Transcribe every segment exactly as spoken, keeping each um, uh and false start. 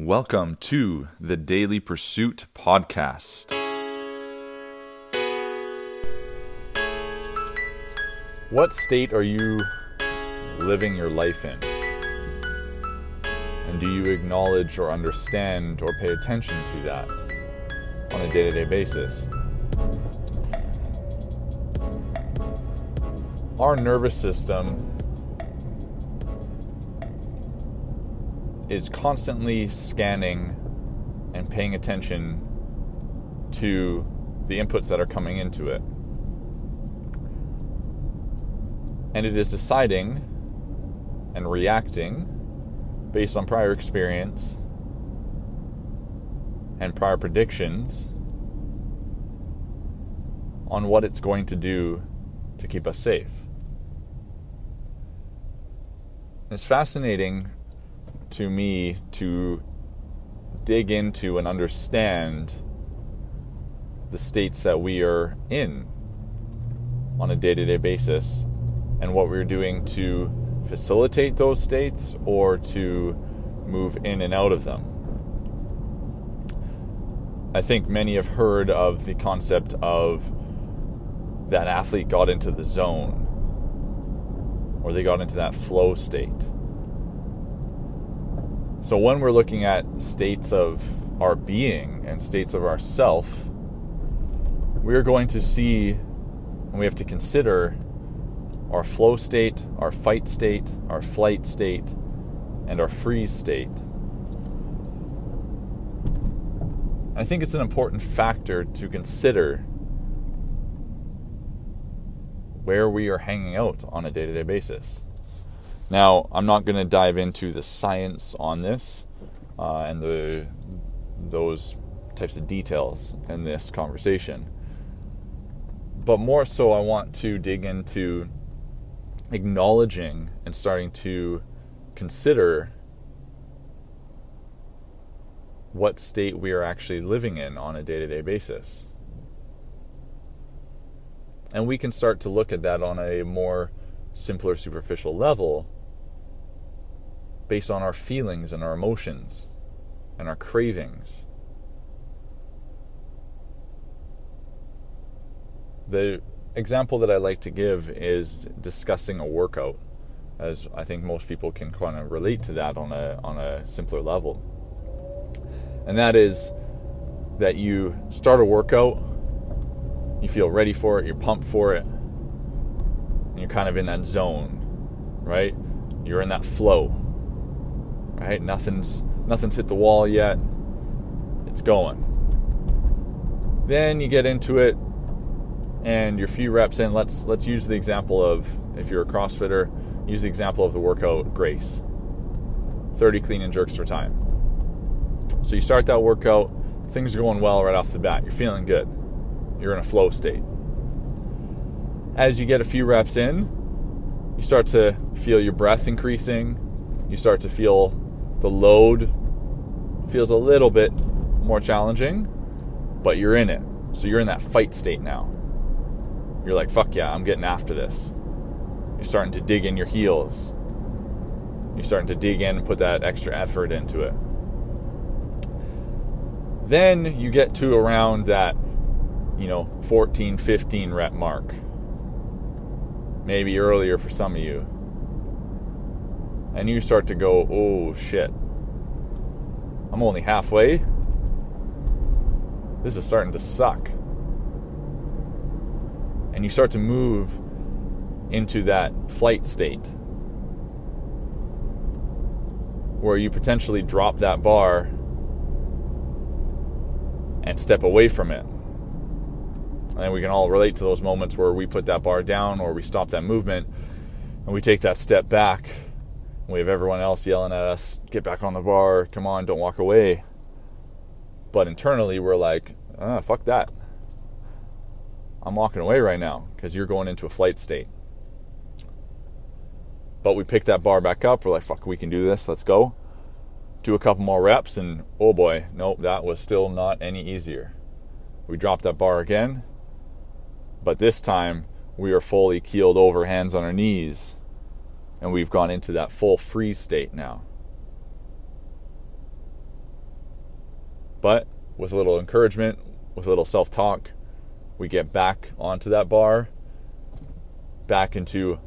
Welcome to the Daily Pursuit Podcast. What state are you living your life in? And do you acknowledge or understand or pay attention to that on a day-to-day basis? Our nervous system is constantly scanning and paying attention to the inputs that are coming into it. And it is deciding and reacting based on prior experience and prior predictions on what it's going to do to keep us safe. It's fascinating to me to dig into and understand the states that we are in on a day-to-day basis and what we're doing to facilitate those states or to move in and out of them. I think many have heard of the concept of that athlete got into the zone or they got into that flow state. So when we're looking at states of our being and states of ourself, we're going to see and we have to consider our flow state, our fight state, our flight state, and our freeze state. I think it's an important factor to consider where we are hanging out on a day-to-day basis. Now, I'm not going to dive into the science on this uh, and the those types of details in this conversation. But more so, I want to dig into acknowledging and starting to consider what state we are actually living in on a day-to-day basis. And we can start to look at that on a more simpler, superficial level based on our feelings and our emotions and our cravings. The example that I like to give is discussing a workout, as I think most people can kind of relate to that on a on a simpler level. And that is that you start a workout, you feel ready for it, you're pumped for it, and you're kind of in that zone, right? You're in that flow, right? Nothing's nothing's hit the wall yet. It's going. Then you get into it, and your few reps in. Let's let's use the example of, if you're a CrossFitter, use the example of the workout Grace. thirty clean and jerks for time. So you start that workout, things are going well right off the bat. You're feeling good. You're in a flow state. As you get a few reps in, you start to feel your breath increasing. You start to feel the load feels a little bit more challenging, but you're in it. So you're in that fight state now. You're like, fuck yeah, I'm getting after this. You're starting to dig in your heels. You're starting to dig in and put that extra effort into it. Then you get to around that, you know, fourteen, fifteen rep mark, maybe earlier for some of you. And you start to go, oh shit, I'm only halfway. This is starting to suck. And you start to move into that flight state where you potentially drop that bar and step away from it. And we can all relate to those moments where we put that bar down or we stop that movement and we take that step back. We have everyone else yelling at us, get back on the bar, come on, don't walk away. But internally we're like, ah, fuck that. I'm walking away right now, because you're going into a flight state. But we pick that bar back up. We're like, fuck, we can do this. Let's go. Do a couple more reps and oh boy, nope, that was still not any easier. We drop that bar again. But this time, we are fully keeled over, hands on our knees, and we've gone into that full freeze state now. But with a little encouragement, with a little self-talk, we get back onto that bar, back into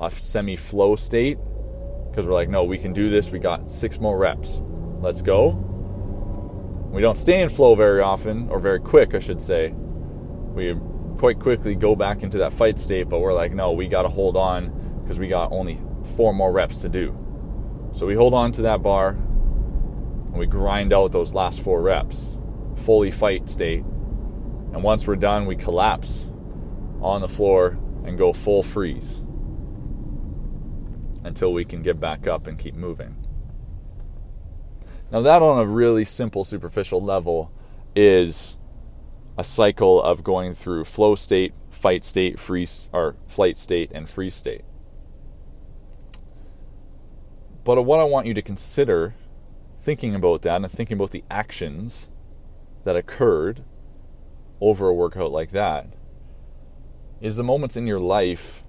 a semi-flow state, because we're like, no, we can do this. We got six more reps. Let's go. We don't stay in flow very often, or very quick, I should say. We quite quickly go back into that fight state, but we're like, no, we got to hold on because we got only four more reps to do. So we hold on to that bar and we grind out those last four reps, fully fight state. And once we're done, we collapse on the floor and go full freeze until we can get back up and keep moving. Now that, on a really simple, superficial level, is a cycle of going through flow state, fight state, freeze, or flight state, and freeze state. But what I want you to consider thinking about that and thinking about the actions that occurred over a workout like that is the moments in your life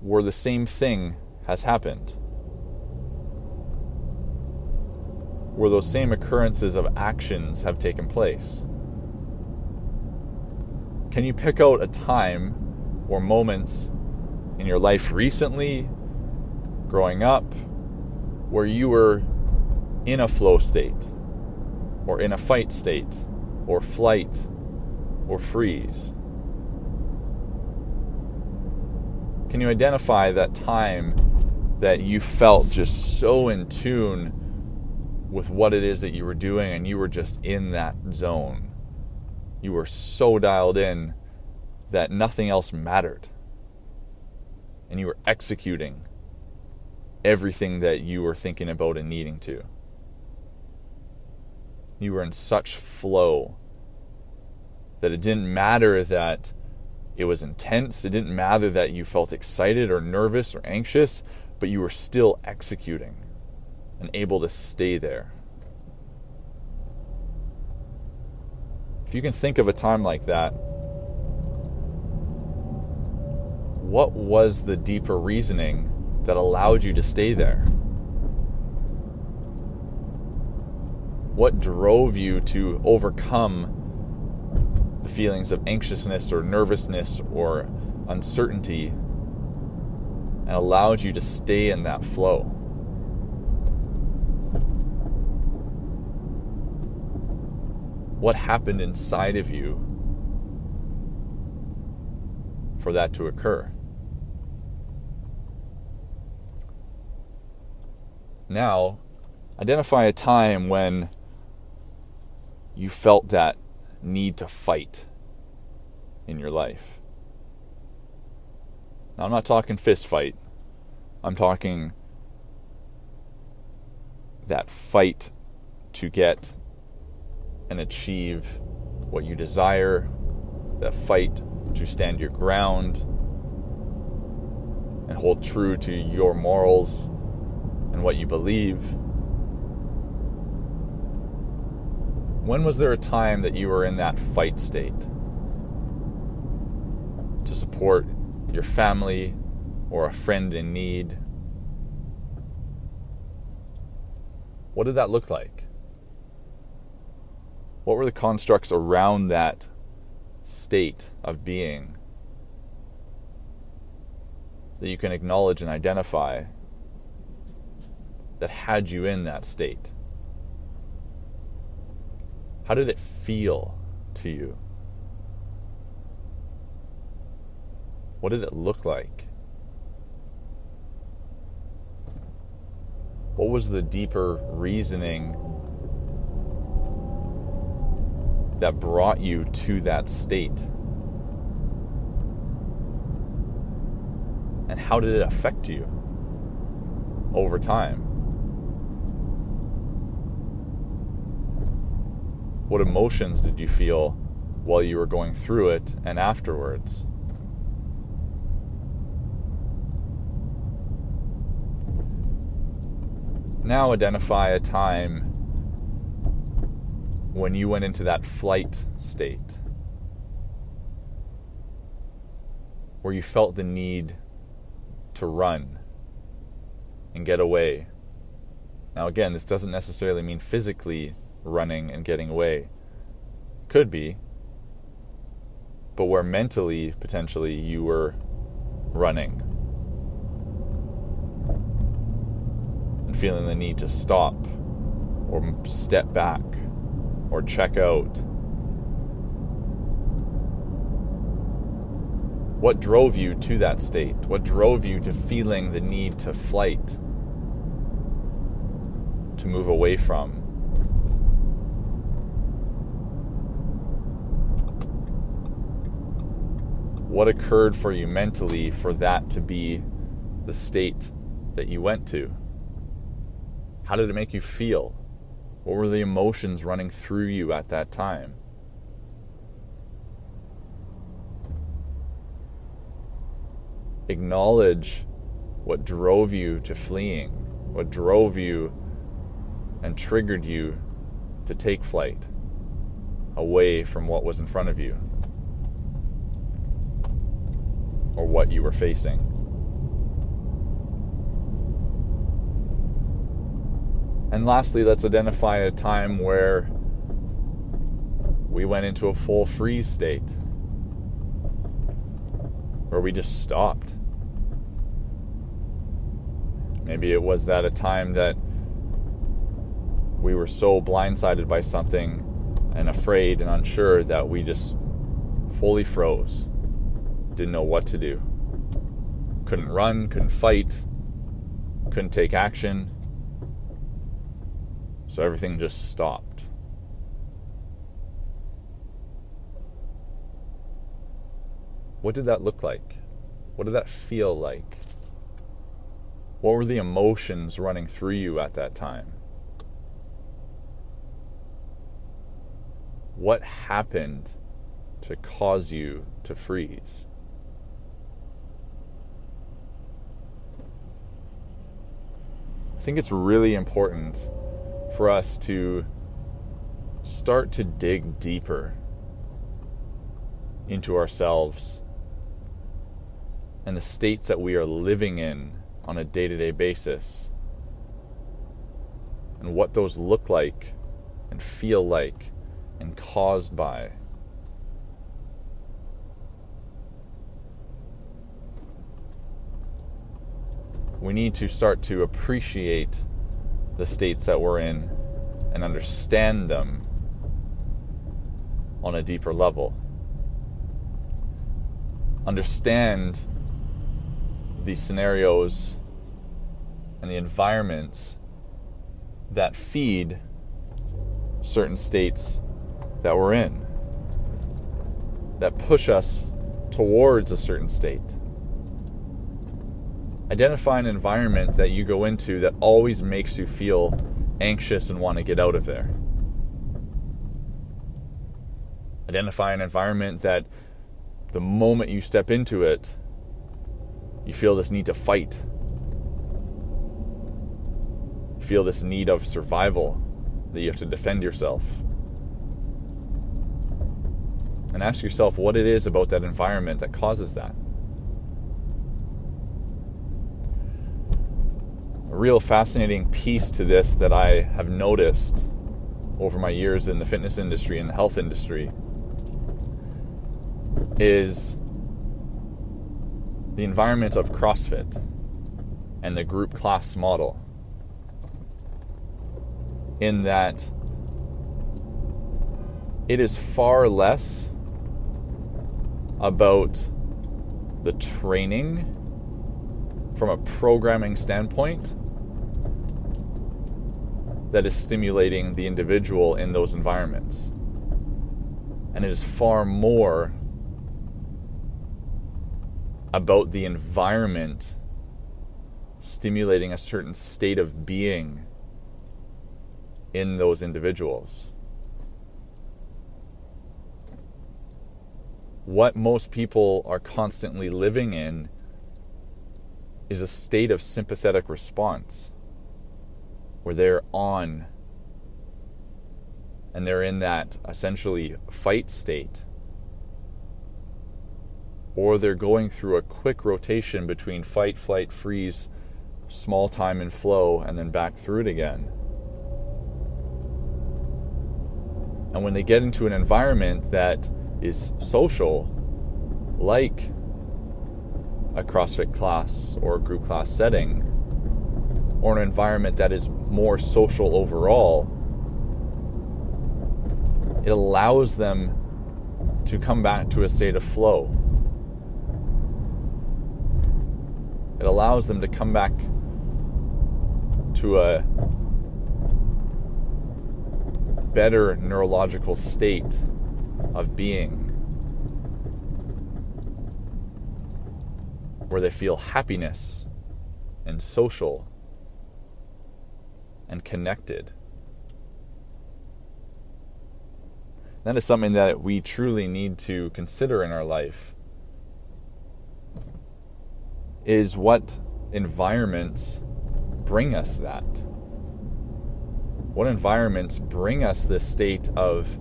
where the same thing has happened, where those same occurrences of actions have taken place. Can you pick out a time or moments in your life recently, growing up, where you were in a flow state, or in a fight state, or flight, or freeze? Can you identify that time that you felt just so in tune with what it is that you were doing, and you were just in that zone? You were so dialed in that nothing else mattered. And you were executing everything that you were thinking about and needing to. You were in such flow that it didn't matter that it was intense. It didn't matter that you felt excited or nervous or anxious, but you were still executing and able to stay there. If you can think of a time like that, what was the deeper reasoning that allowed you to stay there? What drove you to overcome the feelings of anxiousness or nervousness or uncertainty and allowed you to stay in that flow? What happened inside of you for that to occur? Now, identify a time when you felt that need to fight in your life. Now, I'm not talking fist fight. I'm talking that fight to get and achieve what you desire, that fight to stand your ground and hold true to your morals and what you believe. When was there a time that you were in that fight state to support your family or a friend in need? What did that look like? What were the constructs around that state of being that you can acknowledge and identify that had you in that state? How did it feel to you? What did it look like? What was the deeper reasoning that brought you to that state? And how did it affect you over time? What emotions did you feel while you were going through it and afterwards? Now identify a time when you went into that flight state, where you felt the need to run and get away. Now again, this doesn't necessarily mean physically running and getting away. Could be. But where mentally, potentially, you were running and feeling the need to stop or step back or check out. What drove you to that state? What drove you to feeling the need to flight, to move away from? What occurred for you mentally for that to be the state that you went to? How did it make you feel? What were the emotions running through you at that time? Acknowledge what drove you to fleeing, what drove you and triggered you to take flight away from what was in front of you or what you were facing. And lastly, let's identify a time where we went into a full freeze state, where we just stopped. Maybe it was that a time that we were so blindsided by something and afraid and unsure that we just fully froze, didn't know what to do. Couldn't run, couldn't fight, couldn't take action. So everything just stopped. What did that look like? What did that feel like? What were the emotions running through you at that time? What happened to cause you to freeze? I think it's really important for us to start to dig deeper into ourselves and the states that we are living in on a day-to-day basis, and what those look like and feel like and caused by. We need to start to appreciate the states that we're in and understand them on a deeper level. Understand the scenarios and the environments that feed certain states that we're in, that push us towards a certain state. Identify an environment that you go into that always makes you feel anxious and want to get out of there. Identify an environment that the moment you step into it, you feel this need to fight. You feel this need of survival, that you have to defend yourself. And ask yourself what it is about that environment that causes that. A real fascinating piece to this that I have noticed over my years in the fitness industry and the health industry is the environment of CrossFit and the group class model, in that it is far less about the training from a programming standpoint that is stimulating the individual in those environments. And it is far more about the environment stimulating a certain state of being in those individuals. What most people are constantly living in is a state of sympathetic response, where they're on and they're in that essentially fight state, or they're going through a quick rotation between fight, flight, freeze, small time and flow, and then back through it again. And when they get into an environment that is social, like a CrossFit class or a group class setting, or an environment that is more social overall, it allows them to come back to a state of flow. It allows them to come back to a better neurological state of being, where they feel happiness and social and connected. That is something that we truly need to consider in our life, is what environments bring us that. What environments bring us this state of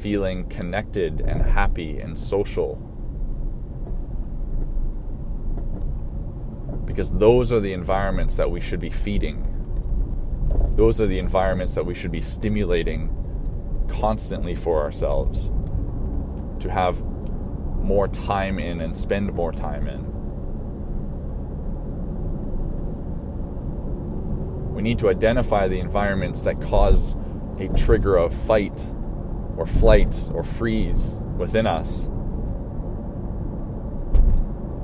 feeling connected and happy and social? Because those are the environments that we should be feeding. Those are the environments that we should be stimulating constantly for ourselves to have more time in and spend more time in. We need to identify the environments that cause a trigger of fight or flight or freeze within us,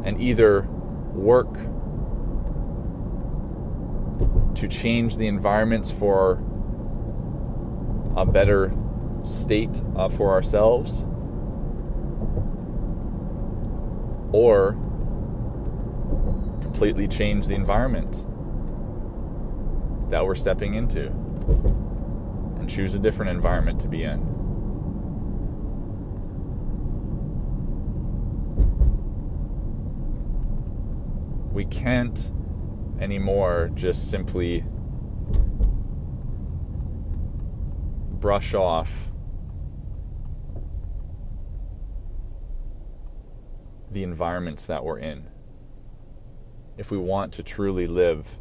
and either work to change the environments for a better state uh, for ourselves, or completely change the environment that we're stepping into and choose a different environment to be in. We can't anymore just simply brush off the environments that we're in if we want to truly live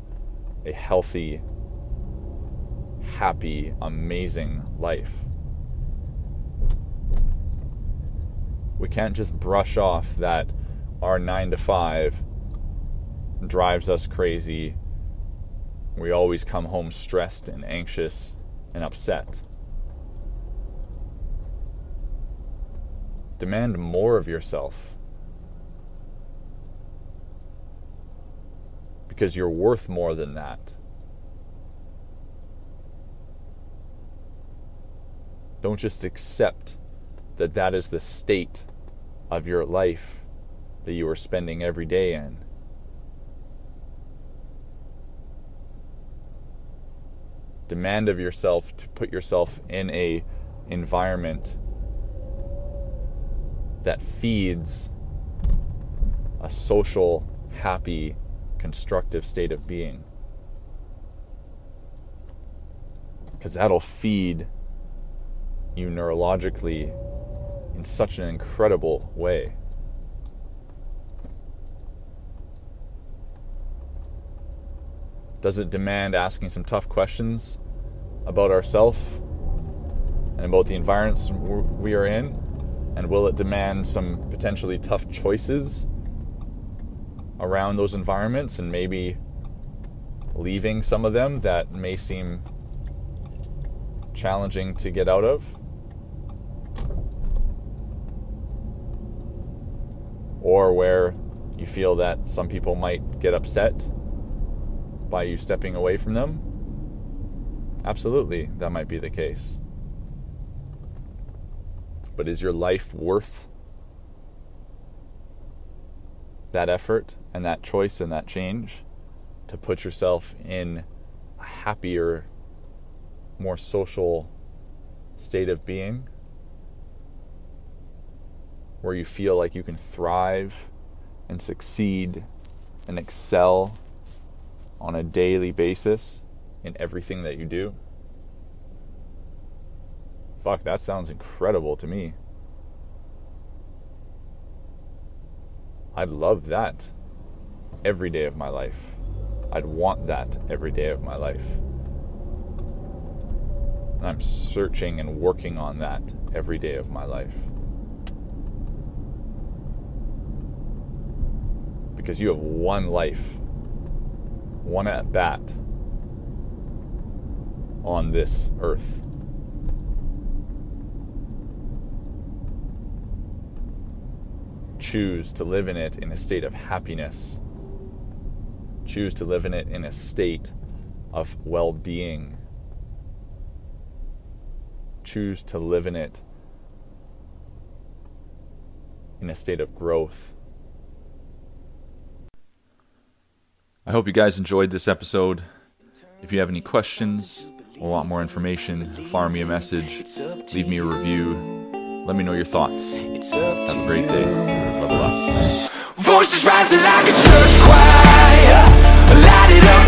a healthy, happy, amazing life. We can't just brush off that our nine to five drives us crazy. We always come home stressed and anxious and upset. Demand more of yourself, because you're worth more than that. Don't just accept that that is the state of your life that you are spending every day in. Demand of yourself to put yourself in a environment that feeds a social, happy, constructive state of being. Because that'll feed you neurologically in such an incredible way. Does it demand asking some tough questions about ourselves and about the environments we are in? And will it demand some potentially tough choices around those environments, and maybe leaving some of them that may seem challenging to get out of? Or where you feel that some people might get upset by you stepping away from them? Absolutely, that might be the case. But is your life worth that effort and that choice and that change to put yourself in a happier, more social state of being, where you feel like you can thrive and succeed and excel on a daily basis in everything that you do? Fuck, that sounds incredible to me. I'd love that every day of my life. I'd want that every day of my life. And I'm searching and working on that every day of my life. Because you have one life, one at bat on this earth. Choose to live in it in a state of happiness. Choose to live in it in a state of well-being. Choose to live in it in a state of growth. I hope you guys enjoyed this episode. If you have any questions or want more information, fire me a message, leave me a review, let me know your thoughts. Have a great day. Blah, blah, blah. Voices rising like a church choir, light it up.